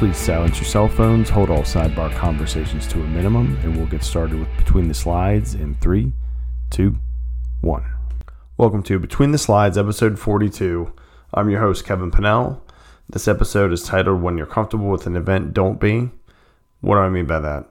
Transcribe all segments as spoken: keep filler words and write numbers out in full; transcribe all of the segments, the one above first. Please silence your cell phones, hold all sidebar conversations to a minimum, and we'll get started with Between the Slides in three, two, one. Welcome to Between the Slides, episode forty-two. I'm your host, Kevin Pinnell. This episode is titled, When You're Comfortable with an Event, Don't Be. What do I mean by that?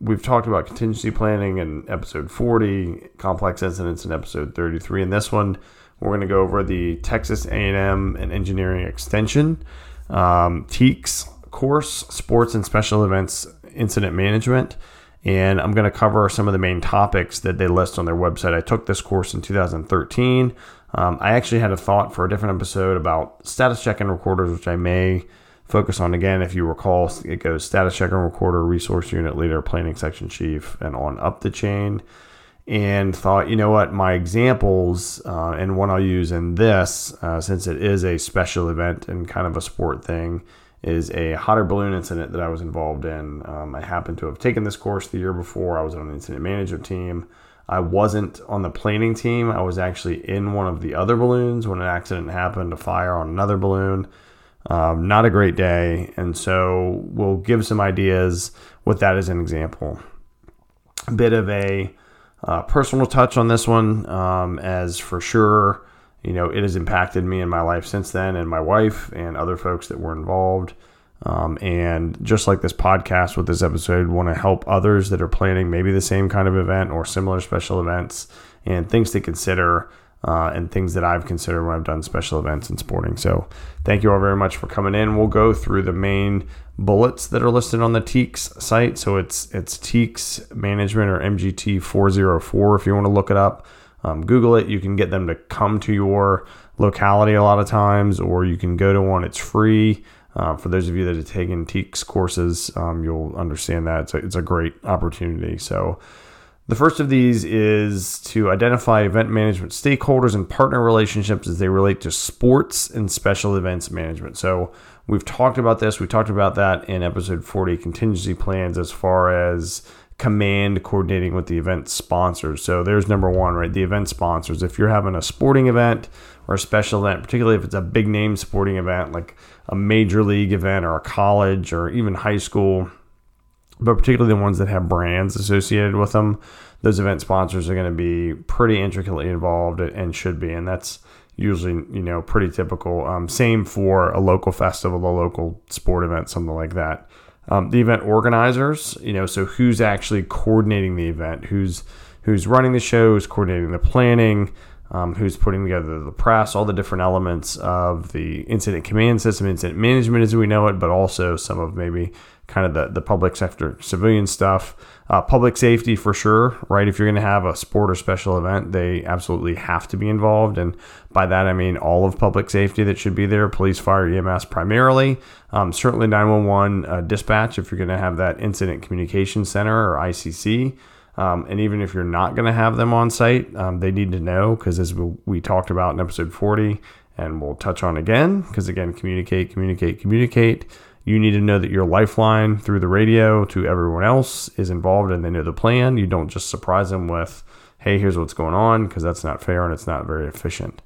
We've talked about contingency planning in episode forty, complex incidents in episode thirty-three. In this one, we're going to go over the Texas A and M and Engineering Extension Um, TEEX course, Sports and Special Events Incident Management, and I'm going to cover some of the main topics that they list on their website. I took this course in two thousand thirteen. Um, I actually had a thought for a different episode about status check and recorders, which I may focus on again. If you recall, it goes status check and recorder, resource unit leader, planning section chief, and on up the chain. And thought, you know what, my examples, uh, and one I'll use in this, uh, since it is a special event and kind of a sport thing, is a hot air balloon incident that I was involved in. Um, I happened to have taken this course the year before. I was on the incident management team. I wasn't on the planning team. I was actually in one of the other balloons when an accident happened, a fire on another balloon. Um, not a great day. And so we'll give some ideas with that as an example. A bit of a Uh, personal touch on this one, um, as for sure, you know, it has impacted me in my life since then, and my wife and other folks that were involved. Um, and just like this podcast with this episode, want to help others that are planning maybe the same kind of event or similar special events, and things to consider, uh, and things that I've considered when I've done special events and sporting. So thank you all very much for coming in. We'll go through the main bullets that are listed on the TEEX site. So it's it's TEEX management, or M G T four oh four if you want to look it up. Um, Google it. You can get them to come to your locality a lot of times, or you can go to one. It's free. Uh, for those of you that have taken TEEX courses, um, you'll understand that. It's a, it's a great opportunity. So the first of these is to identify event management stakeholders and partner relationships as they relate to sports and special events management. So we've talked about this. We talked about that in episode forty, contingency plans, as far as command coordinating with the event sponsors. So there's number one, right? The event sponsors. If you're having a sporting event or a special event, particularly if it's a big name sporting event, like a major league event or a college or even high school, but particularly the ones that have brands associated with them, those event sponsors are going to be pretty intricately involved and should be. And that's usually, you know, pretty typical. Um, same for a local festival, a local sport event, something like that. Um, the event organizers, you know, so who's actually coordinating the event, who's who's running the show, who's coordinating the planning, um, who's putting together the press, all the different elements of the incident command system, incident management as we know it, but also some of maybe kind of the, the public sector, civilian stuff, uh, public safety for sure, right? If you're going to have a sport or special event, they absolutely have to be involved. And by that, I mean all of public safety that should be there, police, fire, E M S primarily, um, certainly nine one one uh, dispatch, if you're going to have that incident communication center or I C C. Um, and even if you're not going to have them on site, um, they need to know, because as we, we talked about in episode forty, and we'll touch on again, because again, communicate, communicate, communicate. You need to know that your lifeline through the radio to everyone else is involved and they know the plan. You don't just surprise them with, hey, here's what's going on, because that's not fair and it's not very efficient.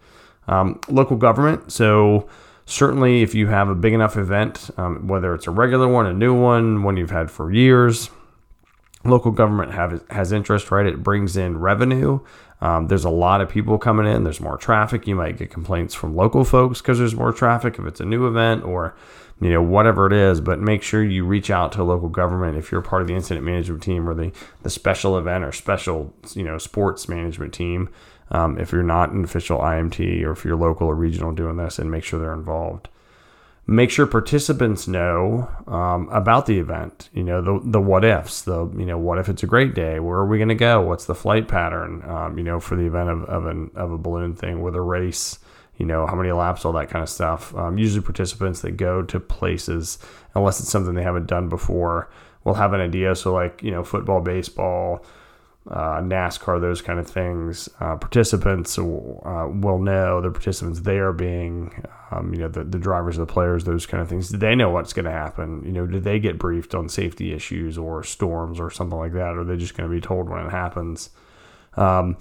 Um, local government. So certainly if you have a big enough event, um, whether it's a regular one, a new one, one you've had for years, local government have, has interest, right? It brings in revenue. Um, there's a lot of people coming in. There's more traffic. You might get complaints from local folks because there's more traffic if it's a new event or, you know, whatever it is. But make sure you reach out to local government if you're part of the incident management team or the, the special event or special, you know, sports management team. Um, if you're not an official I M T or if you're local or regional doing this, and make sure they're involved. Make sure participants know um, about the event, you know, the the what ifs, the, you know, what if it's a great day? Where are we going to go? What's the flight pattern, um, you know, for the event of, of, an, of a balloon thing with a race, you know, how many laps, all that kind of stuff. Um, usually participants that go to places, unless it's something they haven't done before, will have an idea. So like, you know, football, baseball, uh, NASCAR, those kind of things, uh, participants uh, will know the participants there being, um, you know, the, the drivers, the players, those kind of things. Do they know what's going to happen? You know, did they get briefed on safety issues or storms or something like that? Or are they just going to be told when it happens? Um,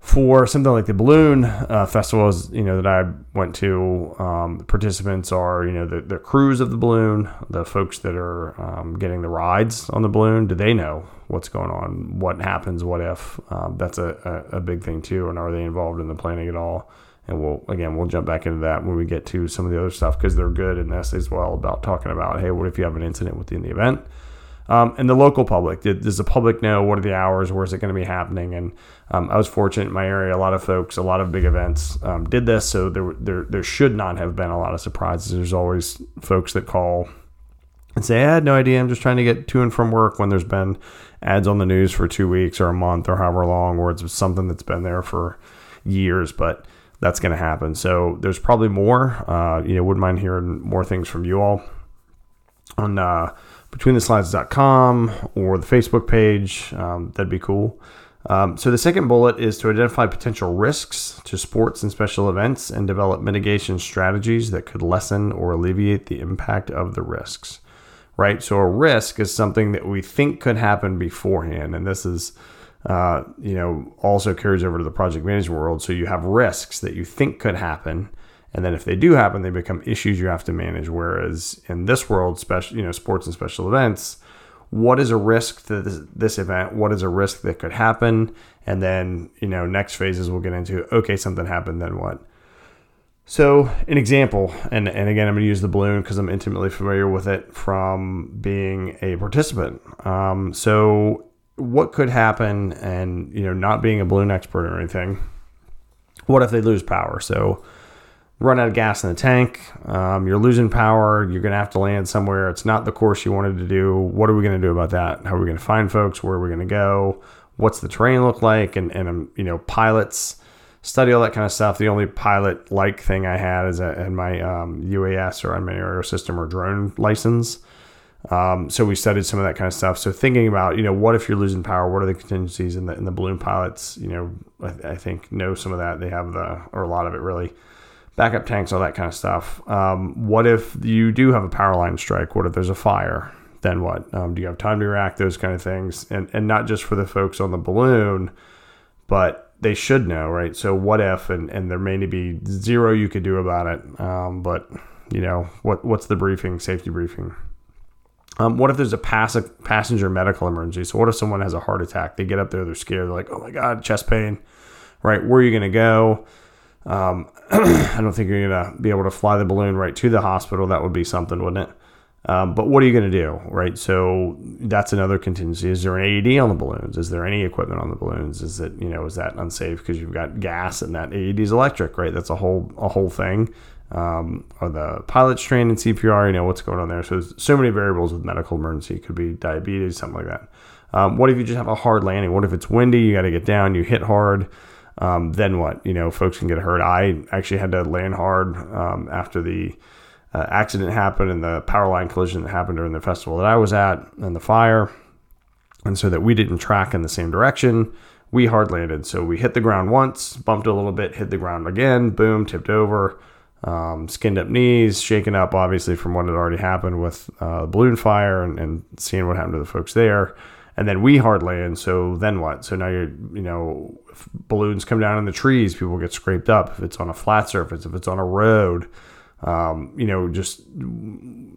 for something like the balloon uh, festivals, you know, that I went to, um, the participants are, you know, the, the crews of the balloon, the folks that are um, getting the rides on the balloon. Do they know what's going on? What happens? What if? Um, that's a, a, a big thing too. And are they involved in the planning at all? And we'll, again, we'll jump back into that when we get to some of the other stuff, because they're good in this as well about talking about, hey, what if you have an incident within the event? Um, and the local public, does the public know? What are the hours? Where is it going to be happening? And um, I was fortunate in my area, a lot of folks, a lot of big events um, did this. So there, there there should not have been a lot of surprises. There's always folks that call and say, I had no idea. I'm just trying to get to and from work, when there's been ads on the news for two weeks or a month or however long, or it's something that's been there for years, but that's going to happen. So there's probably more, uh, you know, wouldn't mind hearing more things from you all on, uh, between the slides dot com or the Facebook page. Um, that'd be cool. Um, so the second bullet is to identify potential risks to sports and special events and develop mitigation strategies that could lessen or alleviate the impact of the risks, right? So a risk is something that we think could happen beforehand. And this is, uh, you know, also carries over to the project management world. So you have risks that you think could happen, and then if they do happen, they become issues you have to manage. Whereas in this world, special, you know, sports and special events, what is a risk to this, this event? What is a risk that could happen? And then, you know, next phases we'll get into, okay, something happened, then what? So an example, and, and again, I'm going to use the balloon because I'm intimately familiar with it from being a participant. Um, so what could happen? And, you know, not being a balloon expert or anything, what if they lose power? So run out of gas in the tank, um, you're losing power, you're going to have to land somewhere. It's not the course you wanted to do. What are we going to do about that? How are we going to find folks? Where are we going to go? What's the terrain look like? And, and um, you know, pilots study all that kind of stuff. The only pilot-like thing I had is a, in my um, U A S or unmanned aerial system or drone license. Um, so we studied some of that kind of stuff. So thinking about, you know, what if you're losing power? What are the contingencies? And the, and the balloon pilots, you know, I, I think know some of that. They have the, or a lot of it really. Backup tanks, all that kind of stuff. Um, what if you do have a power line strike? What if there's a fire? Then what? Um, do you have time to react? Those kind of things. And and not just for the folks on the balloon, but they should know, right? So what if, and, and there may be zero you could do about it, um, but, you know, what what's the briefing, safety briefing? Um, what if there's a pass, passenger medical emergency? So what if someone has a heart attack? They get up there, they're scared. They're like, oh my God, chest pain, right? Where are you going to go? Um, I don't think you're going to be able to fly the balloon right to the hospital. That would be something, wouldn't it? Um, but what are you going to do, right? So that's another contingency. Is there an A E D on the balloons? Is there any equipment on the balloons? Is it, you know, is that unsafe because you've got gas and that A E D is electric, right? That's a whole, a whole thing. Um, are the pilots trained in C P R? You know, what's going on there? So there's so many variables with medical emergency. It could be diabetes, something like that. Um, what if you just have a hard landing? What if it's windy? You got to get down, you hit hard. Um, then what? You know, folks can get hurt. I actually had to land hard um, after the uh, accident happened and the power line collision that happened during the festival that I was at and the fire. And so that we didn't track in the same direction, we hard landed. So we hit the ground once, bumped a little bit, hit the ground again, boom, tipped over, um, skinned up knees, shaken up, obviously, from what had already happened with uh, balloon fire and, and seeing what happened to the folks there. And then we hard land, so then what? So now you're, you know, if balloons come down in the trees, people get scraped up. If it's on a flat surface, if it's on a road, um, you know, just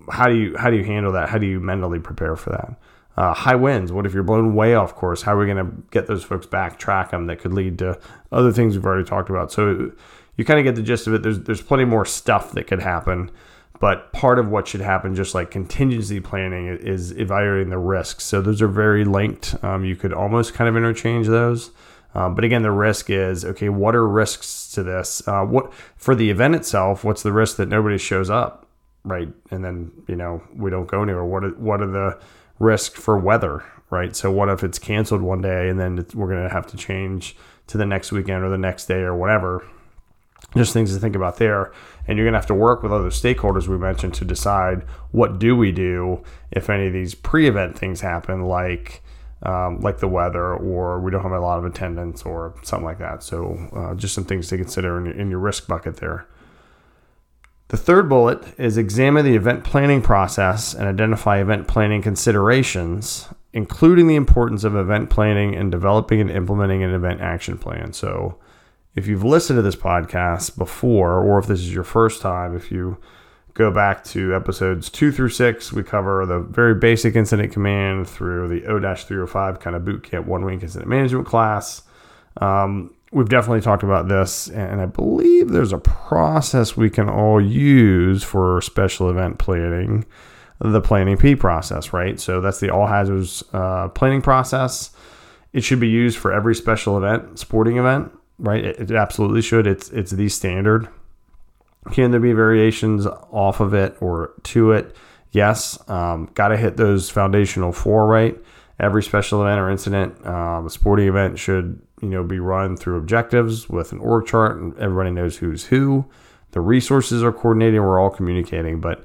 how do you how do you handle that? How do you mentally prepare for that? Uh, high winds. What if you're blown way off course? How are we going to get those folks back, track them? That could lead to other things we've already talked about. So you kind of get the gist of it. There's there's plenty more stuff that could happen. But part of what should happen, just like contingency planning, is evaluating the risks. So those are very linked. Um, you could almost kind of interchange those. Um, but again, the risk is, okay, what are risks to this? Uh, what for the event itself, what's the risk that nobody shows up, right? And then, you know, we don't go anywhere. What are, what are the risks for weather, right? So what if it's canceled one day and then we're going to have to change to the next weekend or the next day or whatever? Just things to think about there. And you're going to have to work with other stakeholders we mentioned to decide what do we do if any of these pre-event things happen, like um, like the weather, or we don't have a lot of attendance or something like that. So uh, just some things to consider in your, in your risk bucket there. The third bullet is examine the event planning process and identify event planning considerations including the importance of event planning and developing and implementing an event action plan. So if you've listened to this podcast before, or if this is your first time, if you go back to episodes two through six, we cover the very basic incident command through the O three oh five kind of bootcamp one-week incident management class. Um, we've definitely talked about this, and I believe there's a process we can all use for special event planning, the Planning P process, right? So that's the all hazards uh, planning process. It should be used for every special event, sporting event, right? It, it absolutely should. It's it's the standard. Can there be variations off of it or to it? Yes. Um, got to hit those foundational four, right? Every special event or incident, um, a sporting event should, you know, be run through objectives with an org chart, and everybody knows who's who. The resources are coordinated. We're all communicating, but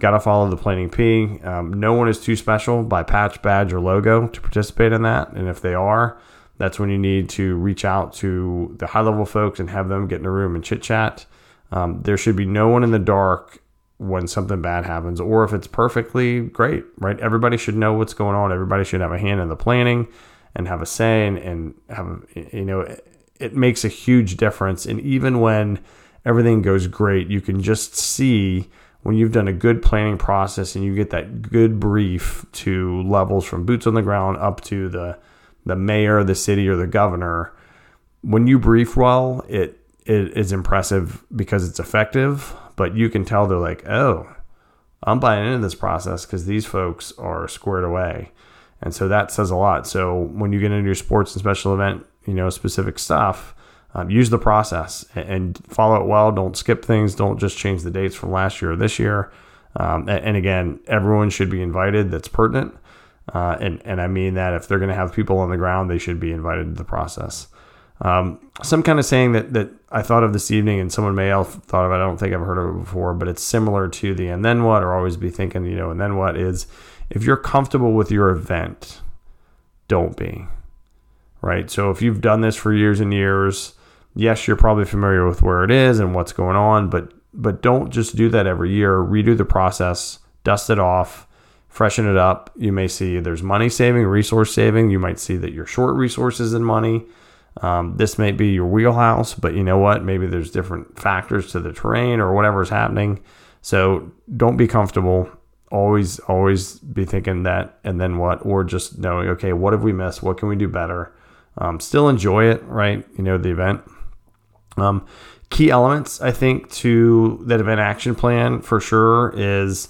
got to follow the Planning P. Um, no one is too special by patch, badge, or logo to participate in that. And if they are, that's when you need to reach out to the high-level folks and have them get in a room and chit-chat. Um, there should be no one in the dark when something bad happens, or if it's perfectly great, right? Everybody should know what's going on. Everybody should have a hand in the planning and have a say, and, and have, you know, it, it makes a huge difference. And even when everything goes great, you can just see when you've done a good planning process and you get that good brief to levels from boots on the ground up to the, the mayor, the city, or the governor. When you brief well, it, it is impressive because it's effective, but you can tell they're like, oh, I'm buying into this process because these folks are squared away. And so that says a lot. So when you get into your sports and special event, you know, specific stuff, um, use the process and follow it well. Don't skip things. Don't just change the dates from last year or this year. Um, and, and again, everyone should be invited that's pertinent. Uh, and, and I mean that if they're going to have people on the ground, they should be invited to the process. Um, some kind of saying that, that I thought of this evening, and someone may have thought of it, I don't think I've heard of it before, but it's similar to the and then what, or always be thinking, you know, and then what is, if you're comfortable with your event, don't be, right? So if you've done this for years and years, yes, you're probably familiar with where it is and what's going on, but, but don't just do that every year. Redo the process, dust it off, freshen it up. You may see there's money saving, resource saving. You might see that you're short resources and money. Um, this may be your wheelhouse, but you know what? Maybe there's different factors to the terrain or whatever is happening. So don't be comfortable. Always, always be thinking that and then what, or just knowing, okay, what have we missed? What can we do better? Um, still enjoy it, right? You know, the event. Um, key elements, I think, to that event action plan for sure is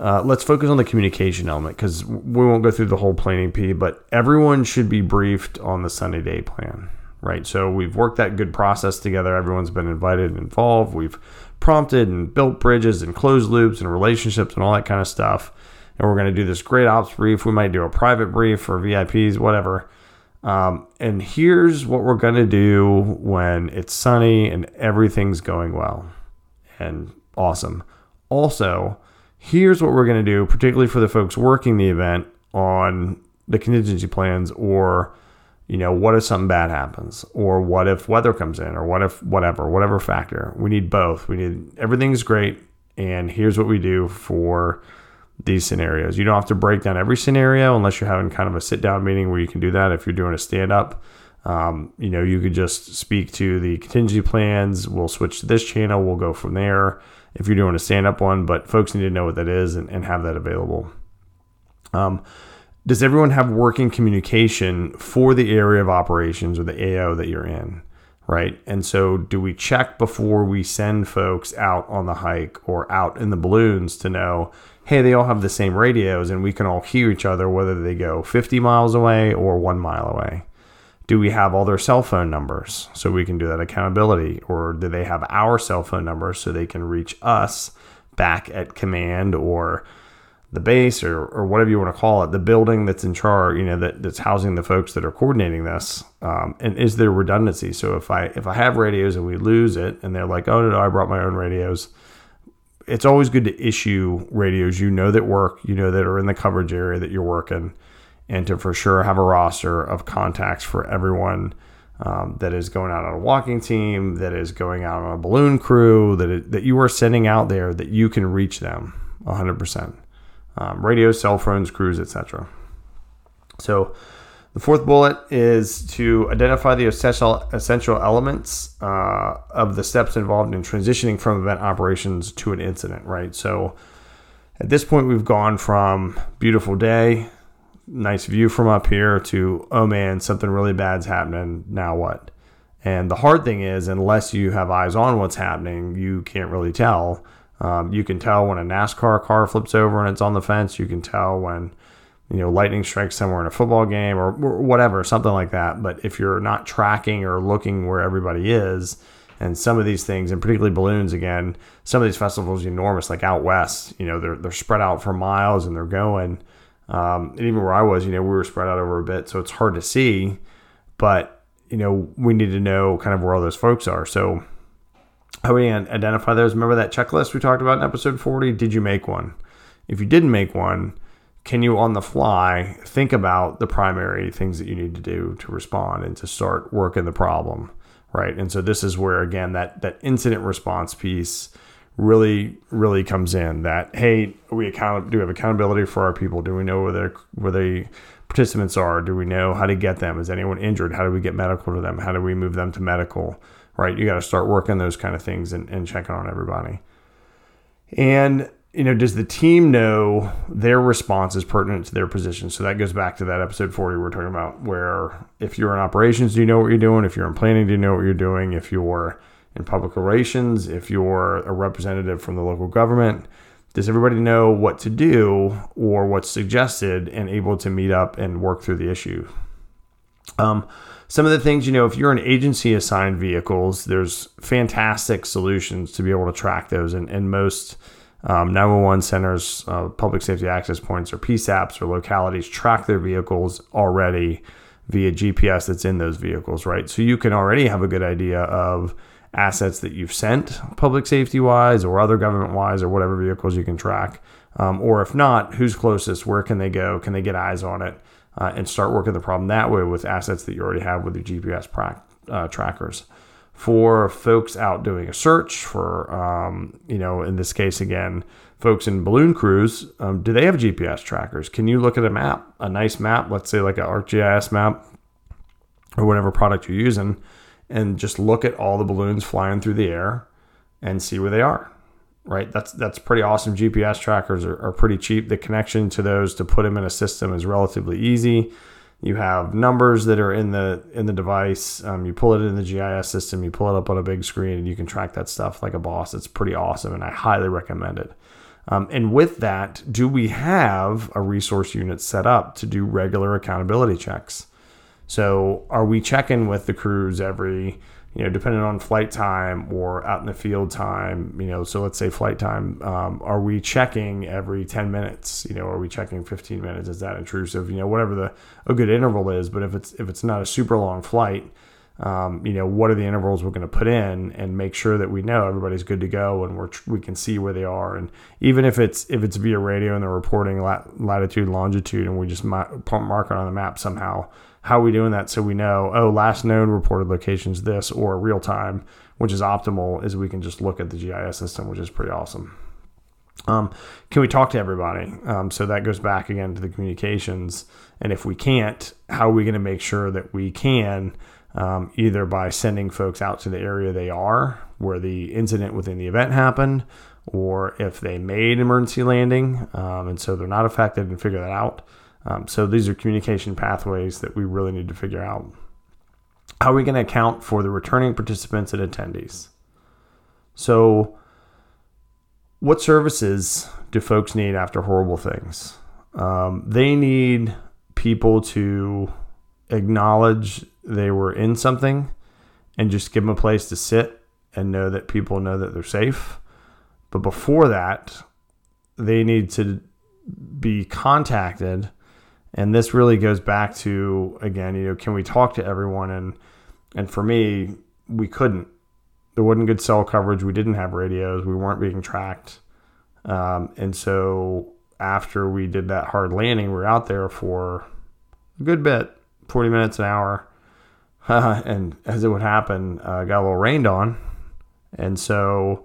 uh, let's focus on the communication element, because we won't go through the whole Planning P, but everyone should be briefed on the Sunday day plan. Right. So we've worked that good process together. Everyone's been invited and involved. We've prompted and built bridges and closed loops and relationships and all that kind of stuff. And we're going to do this great ops brief. We might do a private brief for V I Ps, whatever. Um, and here's what we're going to do when it's sunny and everything's going well and awesome. Also, here's what we're going to do, particularly for the folks working the event, on the contingency plans, or, you know, what if something bad happens, or what if weather comes in, or what if whatever, whatever factor. We need both. We need everything's great, and here's what we do for these scenarios. You don't have to break down every scenario unless you're having kind of a sit-down meeting where you can do that. If you're doing a stand-up, um, you know, you could just speak to the contingency plans. We'll switch to this channel. We'll go from there if you're doing a stand-up one, but folks need to know what that is and, and have that available. Um, Does everyone have working communication for the area of operations or the A O that you're in, right? And so do we check before we send folks out on the hike or out in the balloons to know, hey, they all have the same radios and we can all hear each other, whether they go fifty miles away or one mile away? Do we have all their cell phone numbers so we can do that accountability? Or do they have our cell phone numbers so they can reach us back at command or the base, or, or whatever you want to call it, the building that's in charge, you know, that, that's housing the folks that are coordinating this? Um, and is there redundancy? So if I if I have radios and we lose it, and they're like, oh no, no, I brought my own radios. It's always good to issue radios, you know, that work, you know, that are in the coverage area that you're working, and to for sure have a roster of contacts for everyone um, that is going out on a walking team, that is going out on a balloon crew, that it, that you are sending out there, that you can reach them one hundred percent. Um, radio, cell phones, crews, et cetera. So the fourth bullet is to identify the essential essential elements uh, of the steps involved in transitioning from event operations to an incident, right? So at this point, we've gone from beautiful day, nice view from up here, to, oh man, something really bad's happening. Now what? And the hard thing is, unless you have eyes on what's happening, you can't really tell. Um, you can tell when a NASCAR car flips over and it's on the fence. You can tell when, you know, lightning strikes somewhere in a football game or, or whatever, something like that. But if you're not tracking or looking where everybody is, and some of these things, and particularly balloons, again, some of these festivals are enormous, like out west, you know, they're they're spread out for miles and they're going. Um, and even where I was, you know, we were spread out over a bit, so it's hard to see. But, you know, we need to know kind of where all those folks are. So how we identify those? Remember that checklist we talked about in episode forty? Did you make one? If you didn't make one, can you on the fly think about the primary things that you need to do to respond and to start working the problem, right? And so this is where, again, that that incident response piece really, really comes in. That, hey, we account do we have accountability for our people? Do we know where their where the participants are? Do we know how to get them? Is anyone injured? How do we get medical to them? How do we move them to medical? Right? You got to start working those kind of things and, and checking on everybody. And, you know, does the team know their response is pertinent to their position? So that goes back to that episode forty we're talking about, where if you're in operations, do you know what you're doing? If you're in planning, do you know what you're doing? If you're in public relations, if you're a representative from the local government, does everybody know what to do or what's suggested and able to meet up and work through the issue? Um, some of the things, you know, if you're an agency assigned vehicles, there's fantastic solutions to be able to track those. And, and most um, nine one one centers, uh, public safety access points, or P SAPs, or localities track their vehicles already via G P S that's in those vehicles, right? So you can already have a good idea of assets that you've sent public safety wise or other government wise or whatever vehicles you can track. Um, or if not, who's closest? Where can they go? Can they get eyes on it? Uh, and start working the problem that way with assets that you already have with your G P S pra- uh, trackers. For folks out doing a search, for, um, you know, in this case, again, folks in balloon crews, um, do they have G P S trackers? Can you look at a map, a nice map, let's say like an ArcGIS map or whatever product you're using, and just look at all the balloons flying through the air and see where they are, right? That's that's pretty awesome. G P S trackers are, are pretty cheap. The connection to those to put them in a system is relatively easy. You have numbers that are in the in the device. Um, you pull it in the G I S system, you pull it up on a big screen, and you can track that stuff like a boss. It's pretty awesome, and I highly recommend it. Um, and with that, do we have a resource unit set up to do regular accountability checks? So are we checking with the crews every, you know, depending on flight time or out in the field time, you know, so let's say flight time, um, are we checking every ten minutes? You know, are we checking fifteen minutes? Is that intrusive? You know, whatever the a good interval is. But if it's if it's not a super long flight, um, you know, what are the intervals we're going to put in and make sure that we know everybody's good to go and we're we can see where they are. And even if it's if it's via radio and they're reporting lat- latitude, longitude, and we just mark it on the map somehow, how are we doing that so we know, oh, last known reported locations this, or real time, which is optimal, is we can just look at the G I S system, which is pretty awesome. Um, can we talk to everybody? Um, so that goes back again to the communications. And if we can't, how are we going to make sure that we can, um, either by sending folks out to the area they are, where the incident within the event happened, or if they made emergency landing, um, and so they're not affected, and figure that out. Um, so these are communication pathways that we really need to figure out. How are we going to account for the returning participants and attendees? So what services do folks need after horrible things? Um, they need people to acknowledge they were in something and just give them a place to sit and know that people know that they're safe. But before that, they need to be contacted. And this really goes back to, again, you know, can we talk to everyone? And and for me, we couldn't. There wasn't good cell coverage. We didn't have radios. We weren't being tracked. Um, and so after we did that hard landing, we were out there for a good bit, forty minutes, an hour. And as it would happen, uh, got a little rained on. And so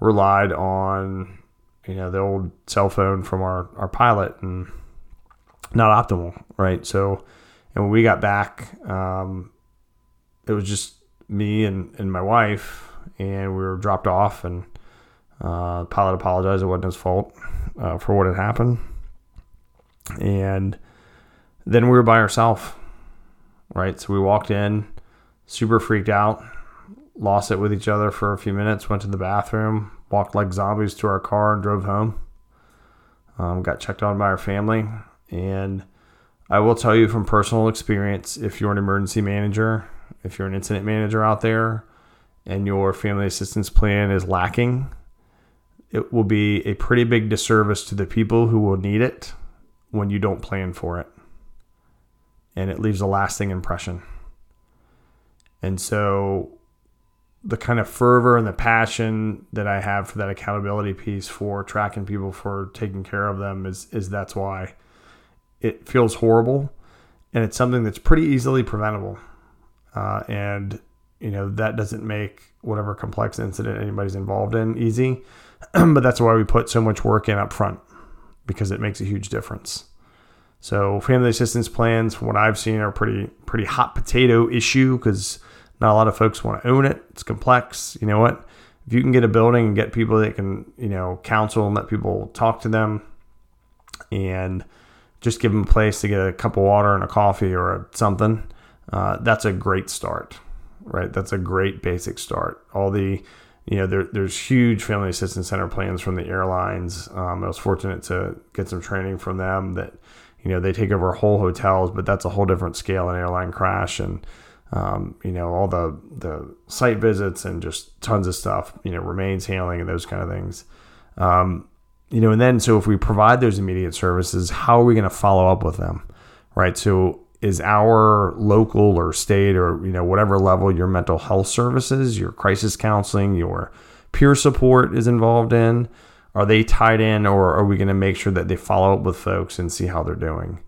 relied on, you know, the old cell phone from our, our pilot, and not optimal, right? So, and when we got back, um, it was just me and, and my wife, and we were dropped off, and uh, the pilot apologized. It wasn't his fault uh, for what had happened. And then we were by ourselves, right? So we walked in, super freaked out, lost it with each other for a few minutes, went to the bathroom, walked like zombies to our car, and drove home. Um, got checked on by our family. And I will tell you from personal experience, if you're an emergency manager, if you're an incident manager out there, and your family assistance plan is lacking, it will be a pretty big disservice to the people who will need it when you don't plan for it. And it leaves a lasting impression. And so the kind of fervor and the passion that I have for that accountability piece, for tracking people, for taking care of them, is is that's why it feels horrible. And it's something that's pretty easily preventable. Uh, and, you know, that doesn't make whatever complex incident anybody's involved in easy. But that's why we put so much work in up front, because it makes a huge difference. So family assistance plans, from what I've seen, are pretty pretty hot potato issue, because not a lot of folks want to own it. It's complex. You know what? If you can get a building and get people that can, you know, counsel and let people talk to them, and just give them a place to get a cup of water and a coffee or a something, uh, that's a great start, right? That's a great basic start. All the, you know, there, there's huge family assistance center plans from the airlines. Um, I was fortunate to get some training from them that, you know, they take over whole hotels, but that's a whole different scale, an airline crash, and, um, you know, all the, the site visits and just tons of stuff, you know, remains handling and those kind of things. Um, you know, and then, so if we provide those immediate services, how are we going to follow up with them, right? So is our local or state or, you know, whatever level your mental health services, your crisis counseling, your peer support is involved in? Are they tied in, or are we going to make sure that they follow up with folks and see how they're doing?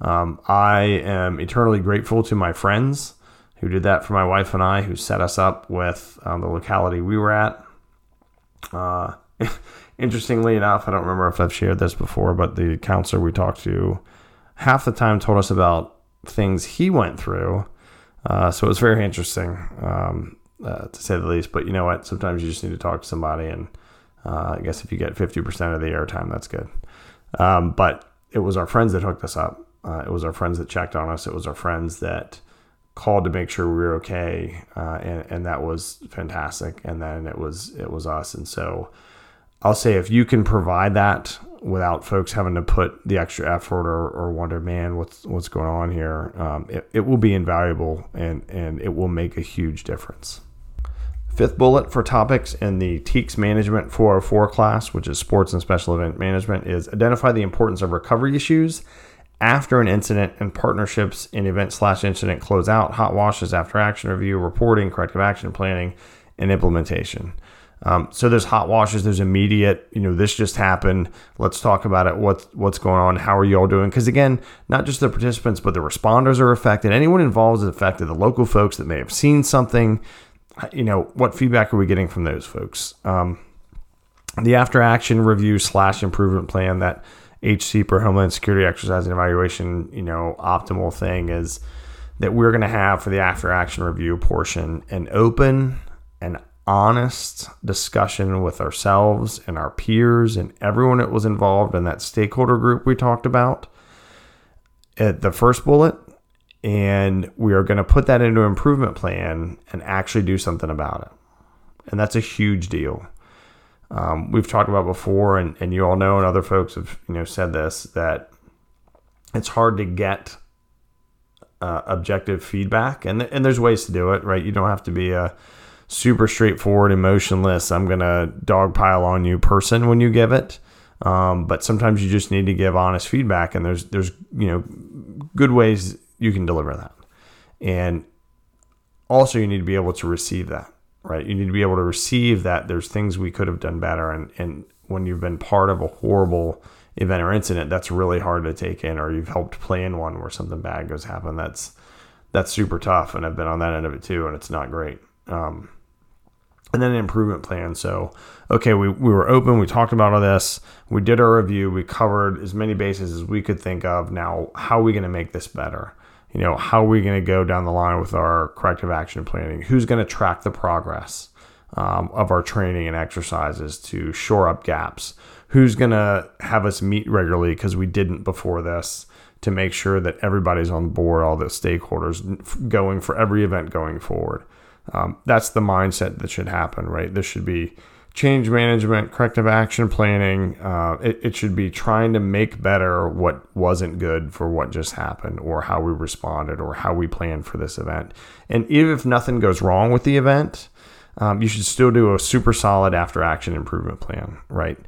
Um, I am eternally grateful to my friends who did that for my wife and I, who set us up with um, the locality we were at. Uh, interestingly enough, I don't remember if I've shared this before, but the counselor we talked to half the time told us about things he went through. Uh, so it was very interesting, um, uh, to say the least. But you know what? Sometimes you just need to talk to somebody, and Uh, I guess if you get fifty percent of the airtime, that's good. Um, but it was our friends that hooked us up. Uh, it was our friends that checked on us. It was our friends that called to make sure we were okay. Uh, and, and that was fantastic. And then it was, it was us. And so I'll say, if you can provide that without folks having to put the extra effort or, or wonder, man, what's, what's going on here? Um, it, it will be invaluable, and, and it will make a huge difference. Fifth bullet for topics in the TEEX Management four oh four class, which is Sports and Special Event Management, is identify the importance of recovery issues after an incident and partnerships in event slash incident closeout, hot washes, after action review, reporting, corrective action planning, and implementation. Um, so there's hot washes, there's immediate, you know, this just happened, let's talk about it, what's, what's going on, how are you all doing? Because again, not just the participants, but the responders are affected. Anyone involved is affected, the local folks that may have seen something. You know, what feedback are we getting from those folks? Um, the after action review slash improvement plan, that H SEEP or Homeland Security Exercise and Evaluation, you know, optimal thing is that we're going to have for the after action review portion an open and honest discussion with ourselves and our peers and everyone that was involved in that stakeholder group we talked about at the first bullet. And we are going to put that into an improvement plan and actually do something about it. And that's a huge deal. Um, we've talked about before, and, and you all know, and other folks have, you know, said this, that it's hard to get uh, objective feedback. And, th- and there's ways to do it, right? You don't have to be a super straightforward, emotionless, I'm going to dogpile on you person when you give it. Um, but sometimes you just need to give honest feedback. And there's, there's you know, good ways you can deliver that. And also you need to be able to receive that, right? You need to be able to receive that there's things we could have done better. And, and when you've been part of a horrible event or incident, that's really hard to take in, or you've helped plan one where something bad goes happen. That's, that's super tough. And I've been on that end of it too. And it's not great. Um, and then an improvement plan. So, okay, we, we were open. We talked about all this. We did our review. We covered as many bases as we could think of. Now, how are we going to make this better? You know, how are we going to go down the line with our corrective action planning? Who's going to track the progress um, of our training and exercises to shore up gaps? Who's going to have us meet regularly, because we didn't before this, to make sure that everybody's on board, all the stakeholders going for every event going forward? Um, that's the mindset that should happen, right? This should be change management, corrective action planning. Uh, it, it should be trying to make better what wasn't good for what just happened, or how we responded, or how we planned for this event. And even if nothing goes wrong with the event, um, you should still do a super solid after action improvement plan, right?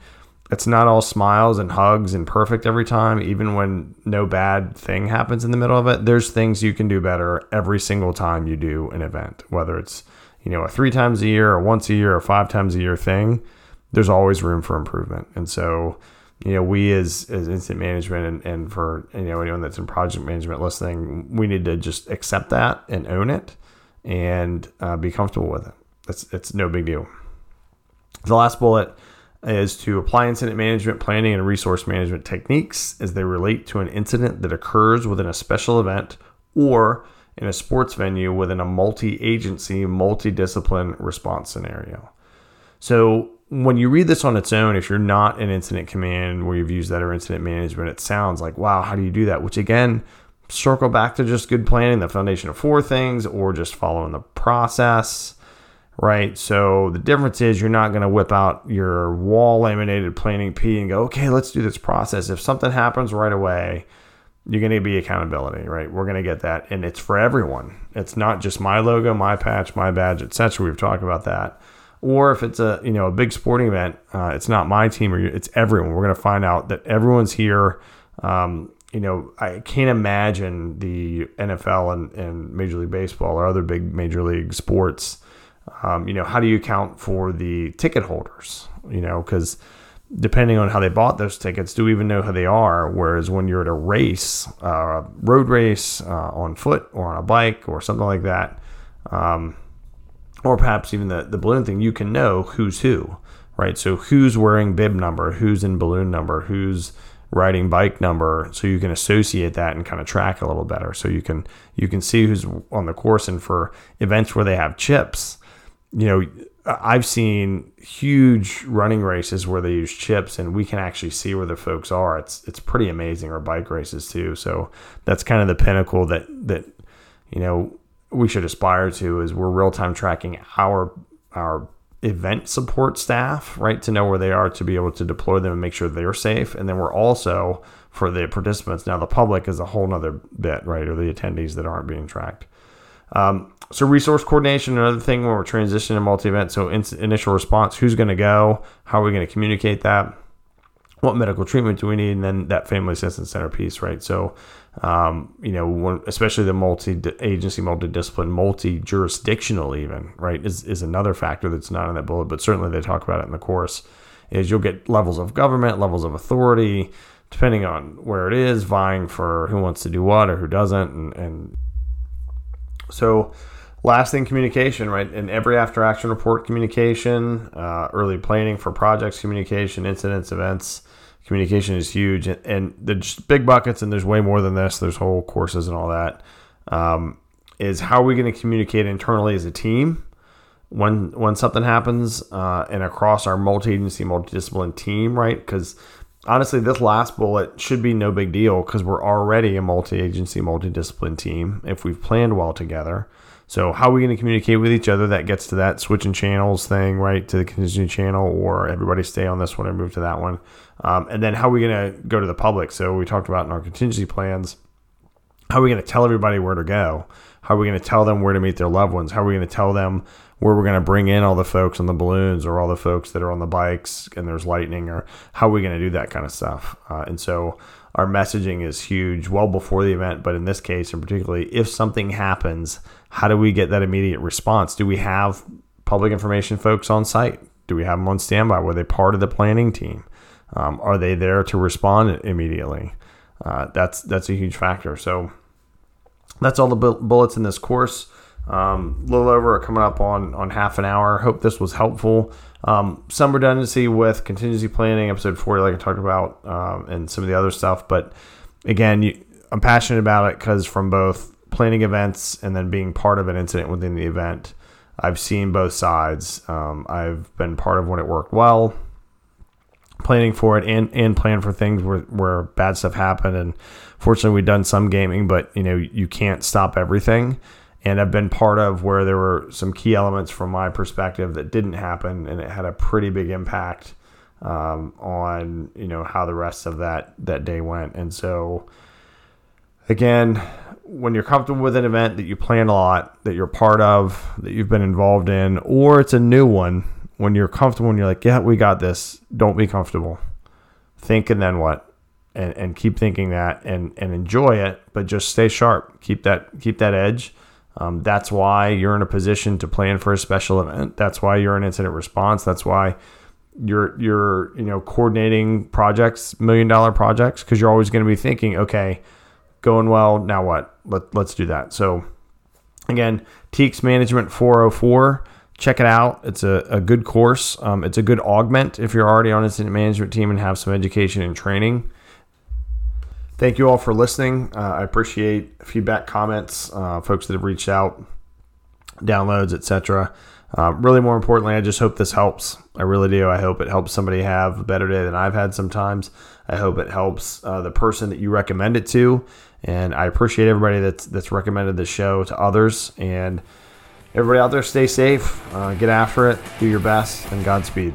It's not all smiles and hugs and perfect every time. Even when no bad thing happens in the middle of it, there's things you can do better every single time you do an event, whether it's, you know, a three times a year or once a year or five times a year thing. There's always room for improvement. And so, you know, we as, as incident management and, and for, you know, anyone that's in project management listening, we need to just accept that and own it and uh, be comfortable with it. It's, it's no big deal. The last bullet is to apply incident management planning and resource management techniques as they relate to an incident that occurs within a special event or in a sports venue within a multi-agency, multi-discipline response scenario. So when you read this on its own, if you're not in incident command where you've used that, or incident management, it sounds like, wow, how do you do that? Which again, circle back to just good planning, the foundation of four things, or just following the process. Right. So the difference is you're not going to whip out your wall laminated planning P and go, okay, let's do this process. If something happens right away, you're going to be accountability, right? We're going to get that. And it's for everyone. It's not just my logo, my patch, my badge, et cetera. We've talked about that. Or if it's a, you know, a big sporting event, uh, it's not my team or you, it's everyone. We're going to find out that everyone's here. Um, you know, I can't imagine the N F L and, and Major League Baseball or other big major league sports. Um, you know, how do you account for the ticket holders? You know, because depending on how they bought those tickets, do we even know who they are? Whereas when you're at a race, a uh, road race uh, on foot or on a bike or something like that, um, or perhaps even the, the balloon thing, you can know who's who, right? So who's wearing bib number, who's in balloon number, who's riding bike number, so you can associate that and kind of track a little better. So you can you can see who's on the course. And for events where they have chips, you know, I've seen huge running races where they use chips and we can actually see where the folks are. It's it's pretty amazing, or bike races too. So that's kind of the pinnacle that, that you know, we should aspire to, is we're real-time tracking our our event support staff, right, to know where they are, to be able to deploy them and make sure they're safe. And then we're also, for the participants, now the public is a whole nother bit, right, or the attendees that aren't being tracked. Um, so resource coordination, another thing when we're transitioning to multi-event. So in, initial response, who's going to go? How are we going to communicate that? What medical treatment do we need? And then that family assistance center piece, right? So, um, you know, when, especially the multi-agency, multi-discipline, multi-jurisdictional even, right, is, is another factor that's not in that bullet, but certainly they talk about it in the course, is you'll get levels of government, levels of authority, depending on where it is, vying for who wants to do what or who doesn't, and, and so last thing, communication, right? In every after action report, communication, uh, early planning for projects, communication, incidents, events, communication is huge. And, and the just big buckets, and there's way more than this, there's whole courses and all that, um, is how are we going to communicate internally as a team when, when something happens uh, and across our multi-agency, multidiscipline team, right? Because honestly, this last bullet should be no big deal because we're already a multi-agency, multidiscipline team if we've planned well together. So how are we going to communicate with each other? That gets to that switching channels thing, right, to the contingency channel, or everybody stay on this one and move to that one. Um, and then how are we going to go to the public? So we talked about in our contingency plans, how are we going to tell everybody where to go? How are we going to tell them where to meet their loved ones? How are we going to tell them where we're going to bring in all the folks on the balloons or all the folks that are on the bikes and there's lightning, or how are we going to do that kind of stuff? Uh, and so our messaging is huge well before the event, but in this case, and particularly if something happens, how do we get that immediate response? Do we have public information folks on site? Do we have them on standby? Were they part of the planning team? Um, are they there to respond immediately? Uh, that's, that's a huge factor. So that's all the bu- bullets in this course. Um, a little over, coming up on, on half an hour. Hope this was helpful. Um, some redundancy with contingency planning, episode forty, like I talked about, um, and some of the other stuff. But again, you, I'm passionate about it because from both planning events and then being part of an incident within the event, I've seen both sides. Um, I've been part of when it worked well, planning for it, and, and plan for things where, where bad stuff happened. And fortunately, we've done some gaming, but you know, you can't stop everything. And I've been part of where there were some key elements from my perspective that didn't happen, and it had a pretty big impact um, on you know how the rest of that that day went. And so, again, when you're comfortable with an event that you plan a lot, that you're part of, that you've been involved in, or it's a new one, when you're comfortable and you're like, yeah, we got this, don't be comfortable. Think and then what? And and keep thinking that and and enjoy it, but just stay sharp. Keep that keep that edge. Um, that's why you're in a position to plan for a special event. That's why you're an incident response. That's why you're you're you know coordinating projects, million dollar projects, because you're always going to be thinking, okay, going well, now what? Let, let's do that. So again, TEEX Management four oh four, check it out. It's a, a good course. Um, it's a good augment if you're already on an incident management team and have some education and training. Thank you all for listening. Uh, I appreciate feedback, comments, uh, folks that have reached out, downloads, et cetera. Uh, really, more importantly, I just hope this helps. I really do. I hope it helps somebody have a better day than I've had sometimes. I hope it helps uh, the person that you recommend it to. And I appreciate everybody that's that's recommended the show to others. And everybody out there, stay safe. Uh, get after it. Do your best. And Godspeed.